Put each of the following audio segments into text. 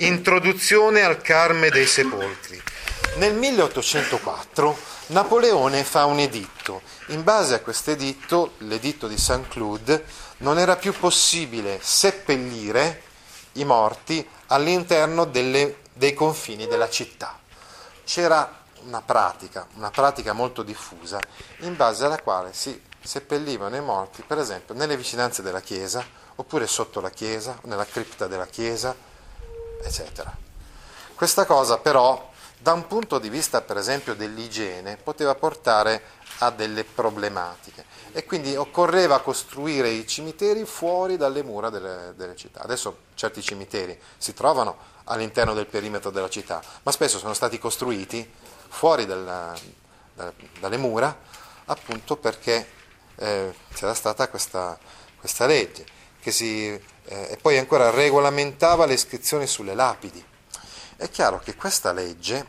Introduzione al Carme dei Sepolcri. Nel 1804 Napoleone fa un editto. In base a questo editto, l'editto di Saint-Cloud, non era più possibile seppellire i morti all'interno dei confini della città. C'era una pratica molto diffusa, in base alla quale si seppellivano i morti, per esempio, nelle vicinanze della chiesa, oppure sotto la chiesa, nella cripta della chiesa, eccetera. Questa cosa però, da un punto di vista per esempio dell'igiene, poteva portare a delle problematiche e quindi occorreva costruire i cimiteri fuori dalle mura delle città. Adesso certi cimiteri si trovano all'interno del perimetro della città, ma spesso sono stati costruiti fuori dalle mura, appunto perché c'era stata questa legge che e poi ancora regolamentava le iscrizioni sulle lapidi. È chiaro che questa legge,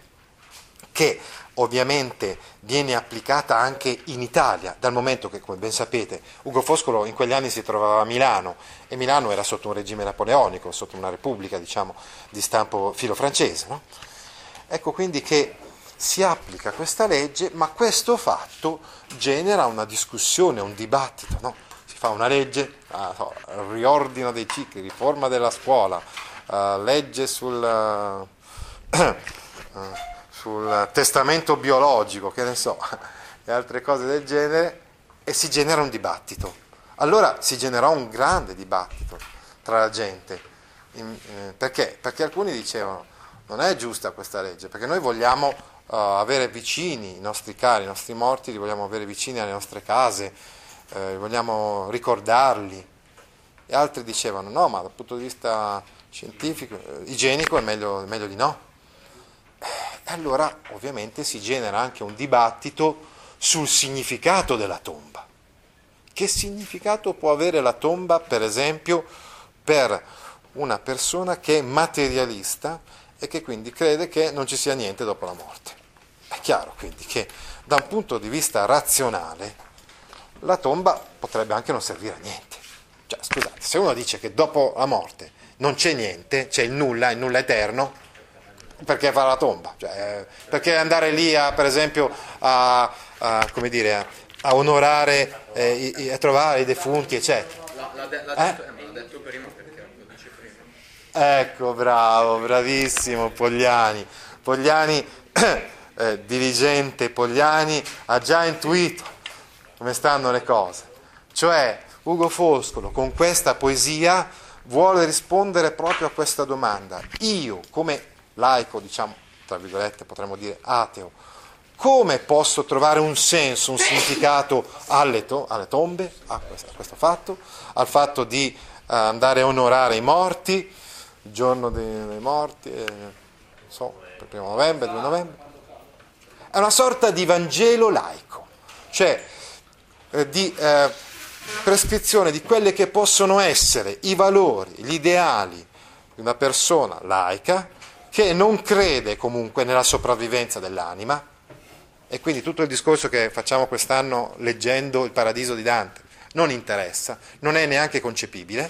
che ovviamente viene applicata anche in Italia, dal momento che, come ben sapete, Ugo Foscolo in quegli anni si trovava a Milano, e Milano era sotto un regime napoleonico, sotto una repubblica, diciamo, di stampo filofrancese, no? Ecco quindi che si applica questa legge, ma questo fatto genera una discussione, un dibattito, no? Si fa una legge, riordino dei cicli, riforma della scuola, legge sul... sul testamento biologico, che ne so, e altre cose del genere, e si genera un dibattito. Allora si generò un grande dibattito tra la gente. Perché? Perché alcuni dicevano: non è giusta questa legge, perché noi vogliamo avere vicini i nostri cari, i nostri morti, li vogliamo avere vicini alle nostre case, vogliamo ricordarli. E altri dicevano: no, ma dal punto di vista scientifico, igienico è meglio di no. Allora ovviamente si genera anche un dibattito sul significato della tomba. Che significato può avere la tomba, per esempio, per una persona che è materialista e che quindi crede che non ci sia niente dopo la morte? È chiaro quindi che da un punto di vista razionale la tomba potrebbe anche non servire a niente. Cioè, scusate, se uno dice che dopo la morte non c'è niente, c'è il nulla eterno, perché fare la tomba? Cioè, perché andare lì a onorare e a trovare i defunti, eccetera? L'ha detto prima, perché lo dice prima. Ecco, bravo, bravissimo Pogliani, dirigente Pogliani, ha già intuito come stanno le cose. Cioè, Ugo Foscolo con questa poesia vuole rispondere proprio a questa domanda. Io, come laico, diciamo, tra virgolette, potremmo dire ateo, come posso trovare un senso, un significato alle tombe, a questo fatto, al fatto di andare a onorare i morti, il giorno dei morti, per 1 novembre, 2 novembre. È una sorta di Vangelo laico, cioè di prescrizione di quelle che possono essere i valori, gli ideali di una persona laica, che non crede comunque nella sopravvivenza dell'anima. E quindi tutto il discorso che facciamo quest'anno leggendo Il Paradiso di Dante non interessa, non è neanche concepibile,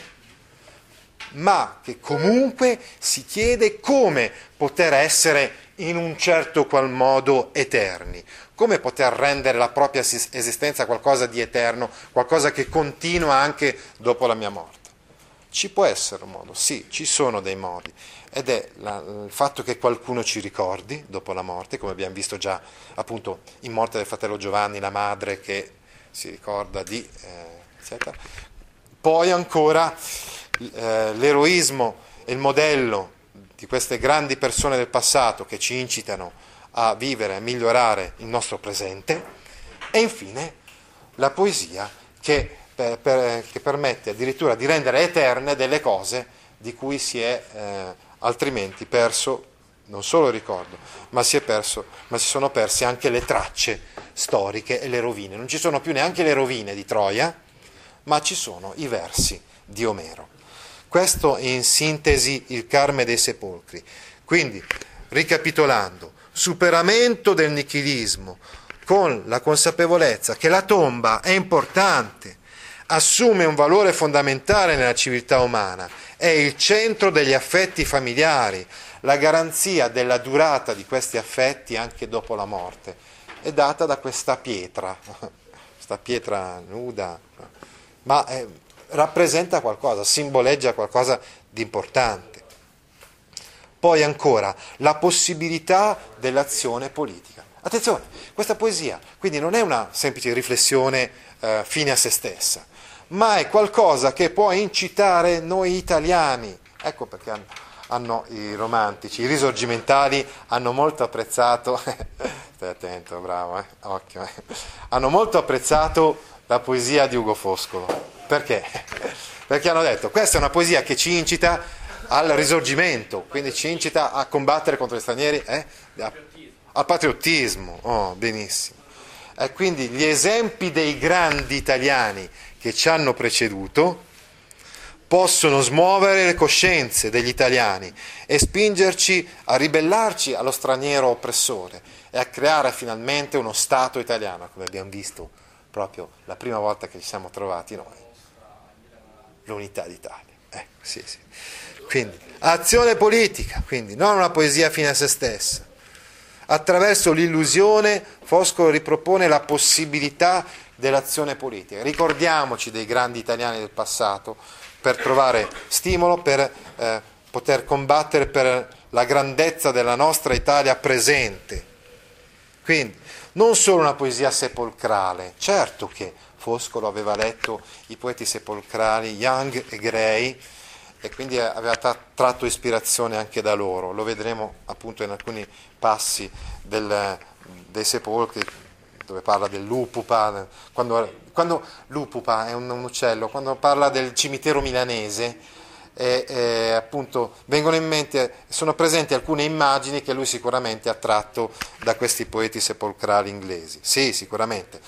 ma che comunque si chiede come poter essere in un certo qual modo eterni, come poter rendere la propria esistenza qualcosa di eterno, qualcosa che continua anche dopo la mia morte. Ci può essere un modo, sì, ci sono dei modi, ed è il fatto che qualcuno ci ricordi dopo la morte, come abbiamo visto già appunto in Morte del fratello Giovanni, la madre che si ricorda di eccetera. Poi ancora l'eroismo e il modello di queste grandi persone del passato che ci incitano a vivere, a migliorare il nostro presente, e infine la poesia che permette addirittura di rendere eterne delle cose di cui si è altrimenti perso non solo il ricordo, ma si sono perse anche le tracce storiche e le rovine. Non ci sono più neanche le rovine di Troia, ma ci sono i versi di Omero. Questo è in sintesi il Carme dei Sepolcri. Quindi, ricapitolando, superamento del nichilismo con la consapevolezza che la tomba è importante, assume un valore fondamentale nella civiltà umana, è il centro degli affetti familiari, la garanzia della durata di questi affetti anche dopo la morte è data da questa pietra nuda, ma rappresenta qualcosa, simboleggia qualcosa di importante. Poi ancora, la possibilità dell'azione politica. Attenzione, questa poesia quindi non è una semplice riflessione fine a se stessa, ma è qualcosa che può incitare noi italiani. Ecco perché hanno i romantici, i risorgimentali hanno molto apprezzato stai attento, bravo, occhio, hanno molto apprezzato la poesia di Ugo Foscolo. Perché? Perché hanno detto: questa è una poesia che ci incita al risorgimento, quindi ci incita a combattere contro gli stranieri, al patriottismo. Oh, benissimo. E quindi gli esempi dei grandi italiani che ci hanno preceduto possono smuovere le coscienze degli italiani e spingerci a ribellarci allo straniero oppressore e a creare finalmente uno Stato italiano, come abbiamo visto proprio la prima volta che ci siamo trovati noi, l'unità d'Italia. Sì, sì. Quindi, azione politica, quindi non una poesia fine a se stessa. Attraverso l'illusione Foscolo ripropone la possibilità dell'azione politica. Ricordiamoci dei grandi italiani del passato per trovare stimolo, per poter combattere per la grandezza della nostra Italia presente. Quindi non solo una poesia sepolcrale, certo che Foscolo aveva letto i poeti sepolcrali Young e Gray e quindi aveva tratto ispirazione anche da loro, lo vedremo appunto in alcuni passi dei sepolcri dove parla dell'Upupa, quando l'Upupa è un uccello, quando parla del cimitero milanese appunto vengono in mente, sono presenti alcune immagini che lui sicuramente ha tratto da questi poeti sepolcrali inglesi, sì, sicuramente.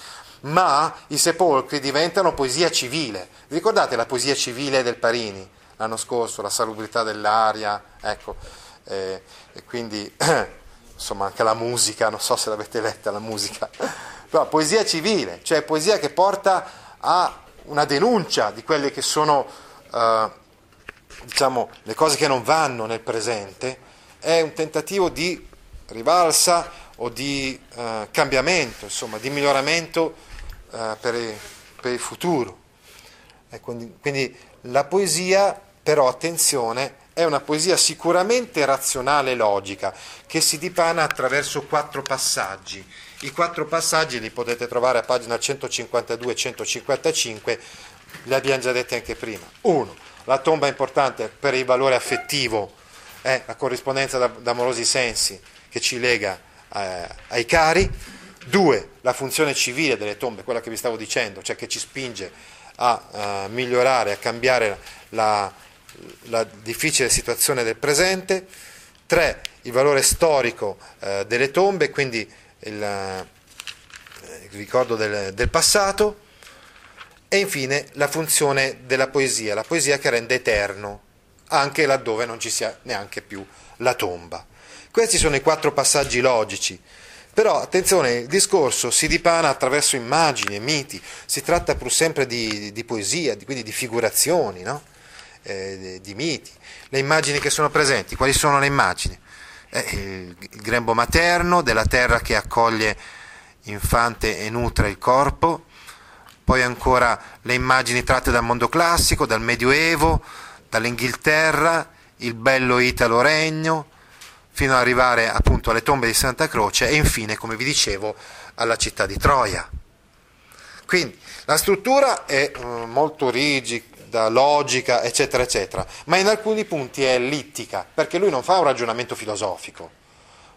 Ma i sepolcri diventano poesia civile. Vi ricordate la poesia civile del Parini l'anno scorso, la salubrità dell'aria, ecco, e quindi insomma anche la musica, non so se l'avete letta la musica, però poesia civile, cioè poesia che porta a una denuncia di quelle che sono diciamo le cose che non vanno nel presente, è un tentativo di rivalsa o di cambiamento, insomma di miglioramento per il futuro. E quindi la poesia, però attenzione, è una poesia sicuramente razionale e logica, che si dipana attraverso 4 passaggi. I 4 passaggi li potete trovare a pagina 152 e 155, li abbiamo già detti anche prima. 1. La tomba è importante per il valore affettivo, la corrispondenza da amorosi sensi che ci lega ai cari. 2. La funzione civile delle tombe, quella che vi stavo dicendo, cioè che ci spinge a migliorare, a cambiare la difficile situazione del presente. 3. Il valore storico delle tombe, quindi il ricordo del passato. E infine la funzione della poesia, la poesia che rende eterno, anche laddove non ci sia neanche più la tomba. Questi sono i 4 passaggi logici. Però attenzione, il discorso si dipana attraverso immagini e miti, si tratta pur sempre di poesia, quindi di figurazioni, no? Di miti. Le immagini che sono presenti, quali sono le immagini? Il grembo materno della terra che accoglie infante e nutre il corpo, poi ancora le immagini tratte dal mondo classico, dal Medioevo, dall'Inghilterra, il bello Italo Regno, fino ad arrivare appunto alle tombe di Santa Croce e infine, come vi dicevo, alla città di Troia. Quindi la struttura è molto rigida, logica, eccetera, eccetera, ma in alcuni punti è ellittica, perché lui non fa un ragionamento filosofico,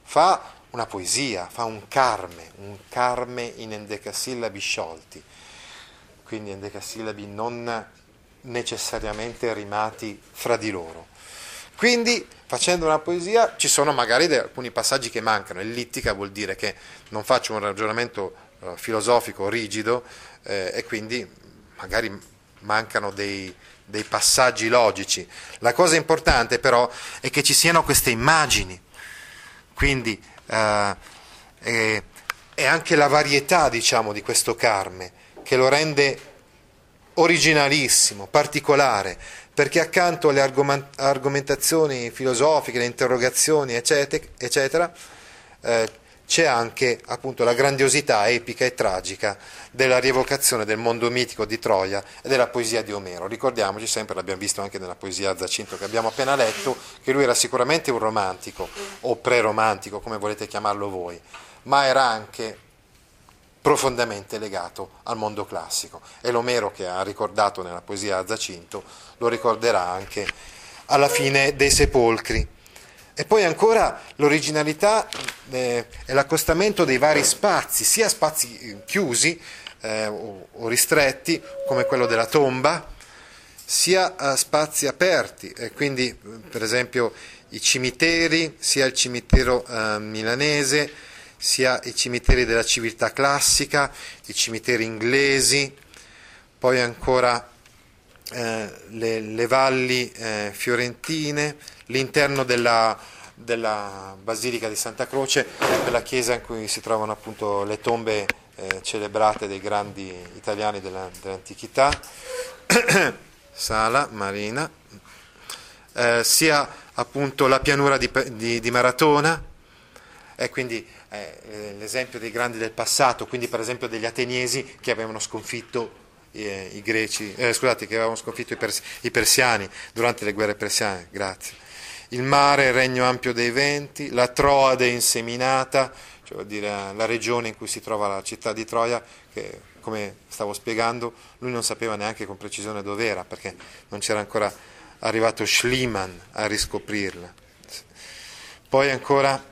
fa una poesia, fa un carme in endecasillabi sciolti, quindi endecasillabi non necessariamente rimati fra di loro. Quindi facendo una poesia ci sono magari alcuni passaggi che mancano. Ellittica vuol dire che non faccio un ragionamento filosofico rigido, e quindi magari mancano dei passaggi logici. La cosa importante però è che ci siano queste immagini, quindi è anche la varietà, diciamo, di questo Carme che lo rende originalissimo, particolare, perché accanto alle argomentazioni filosofiche, le interrogazioni eccetera, c'è anche appunto la grandiosità epica e tragica della rievocazione del mondo mitico di Troia e della poesia di Omero. Ricordiamoci sempre, l'abbiamo visto anche nella poesia a Zacinto che abbiamo appena letto, che lui era sicuramente un romantico o preromantico, come volete chiamarlo voi, ma era anche profondamente legato al mondo classico, e l'Omero che ha ricordato nella poesia a Zacinto lo ricorderà anche alla fine dei Sepolcri. E poi ancora l'originalità e l'accostamento dei vari spazi, sia spazi chiusi o ristretti come quello della tomba, sia spazi aperti, quindi per esempio i cimiteri, sia il cimitero milanese, sia i cimiteri della civiltà classica, i cimiteri inglesi, poi ancora le valli fiorentine, l'interno della Basilica di Santa Croce, quella chiesa in cui si trovano appunto le tombe celebrate dei grandi italiani dell'antichità, Sala, Marina, sia appunto la pianura di Maratona, e quindi l'esempio dei grandi del passato, quindi per esempio degli ateniesi che avevano sconfitto i greci, che avevano sconfitto i persiani durante le guerre persiane. Grazie. Il mare, il regno ampio dei venti, la Troade inseminata, cioè vuol dire la regione in cui si trova la città di Troia, che come stavo spiegando lui non sapeva neanche con precisione dove era, perché non c'era ancora arrivato Schliemann a riscoprirla. Poi ancora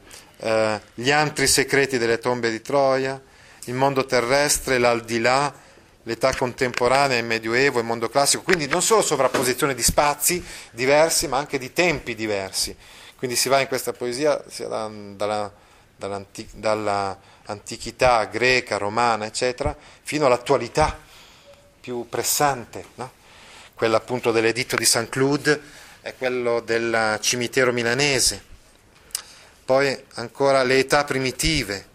gli antri secreti delle tombe di Troia, il mondo terrestre, l'aldilà, l'età contemporanea, il medioevo, il mondo classico, quindi non solo sovrapposizione di spazi diversi ma anche di tempi diversi, quindi si va in questa poesia sia dall'antichità greca, romana eccetera, fino all'attualità più pressante, no? Quella appunto dell'editto di Saint-Cloud e quello del cimitero milanese. Poi ancora le età primitive,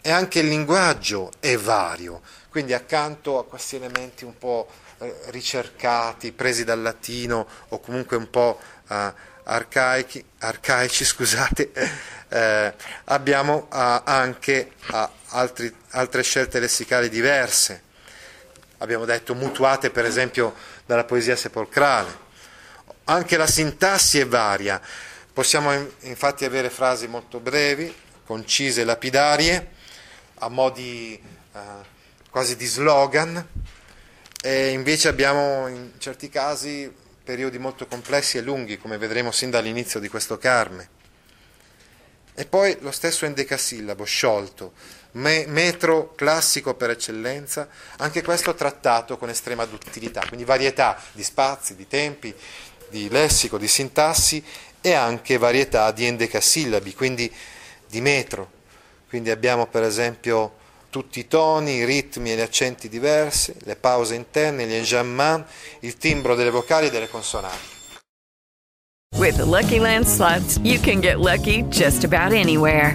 e anche il linguaggio è vario, quindi accanto a questi elementi un po' ricercati, presi dal latino o comunque un po' arcaici, abbiamo anche altre scelte lessicali diverse, abbiamo detto mutuate per esempio dalla poesia sepolcrale. Anche la sintassi è varia. Possiamo infatti avere frasi molto brevi, concise, lapidarie, a mo' di, quasi di slogan, e invece abbiamo in certi casi periodi molto complessi e lunghi, come vedremo sin dall'inizio di questo Carme. E poi lo stesso endecasillabo sciolto, metro classico per eccellenza, anche questo trattato con estrema duttilità, quindi varietà di spazi, di tempi, di lessico, di sintassi, e anche varietà di endecasillabi, quindi di metro. Quindi abbiamo per esempio tutti i toni, i ritmi e gli accenti diversi, le pause interne, gli enjambments, il timbro delle vocali e delle consonanti. With the Lucky Land Slots, you can get lucky just about anywhere.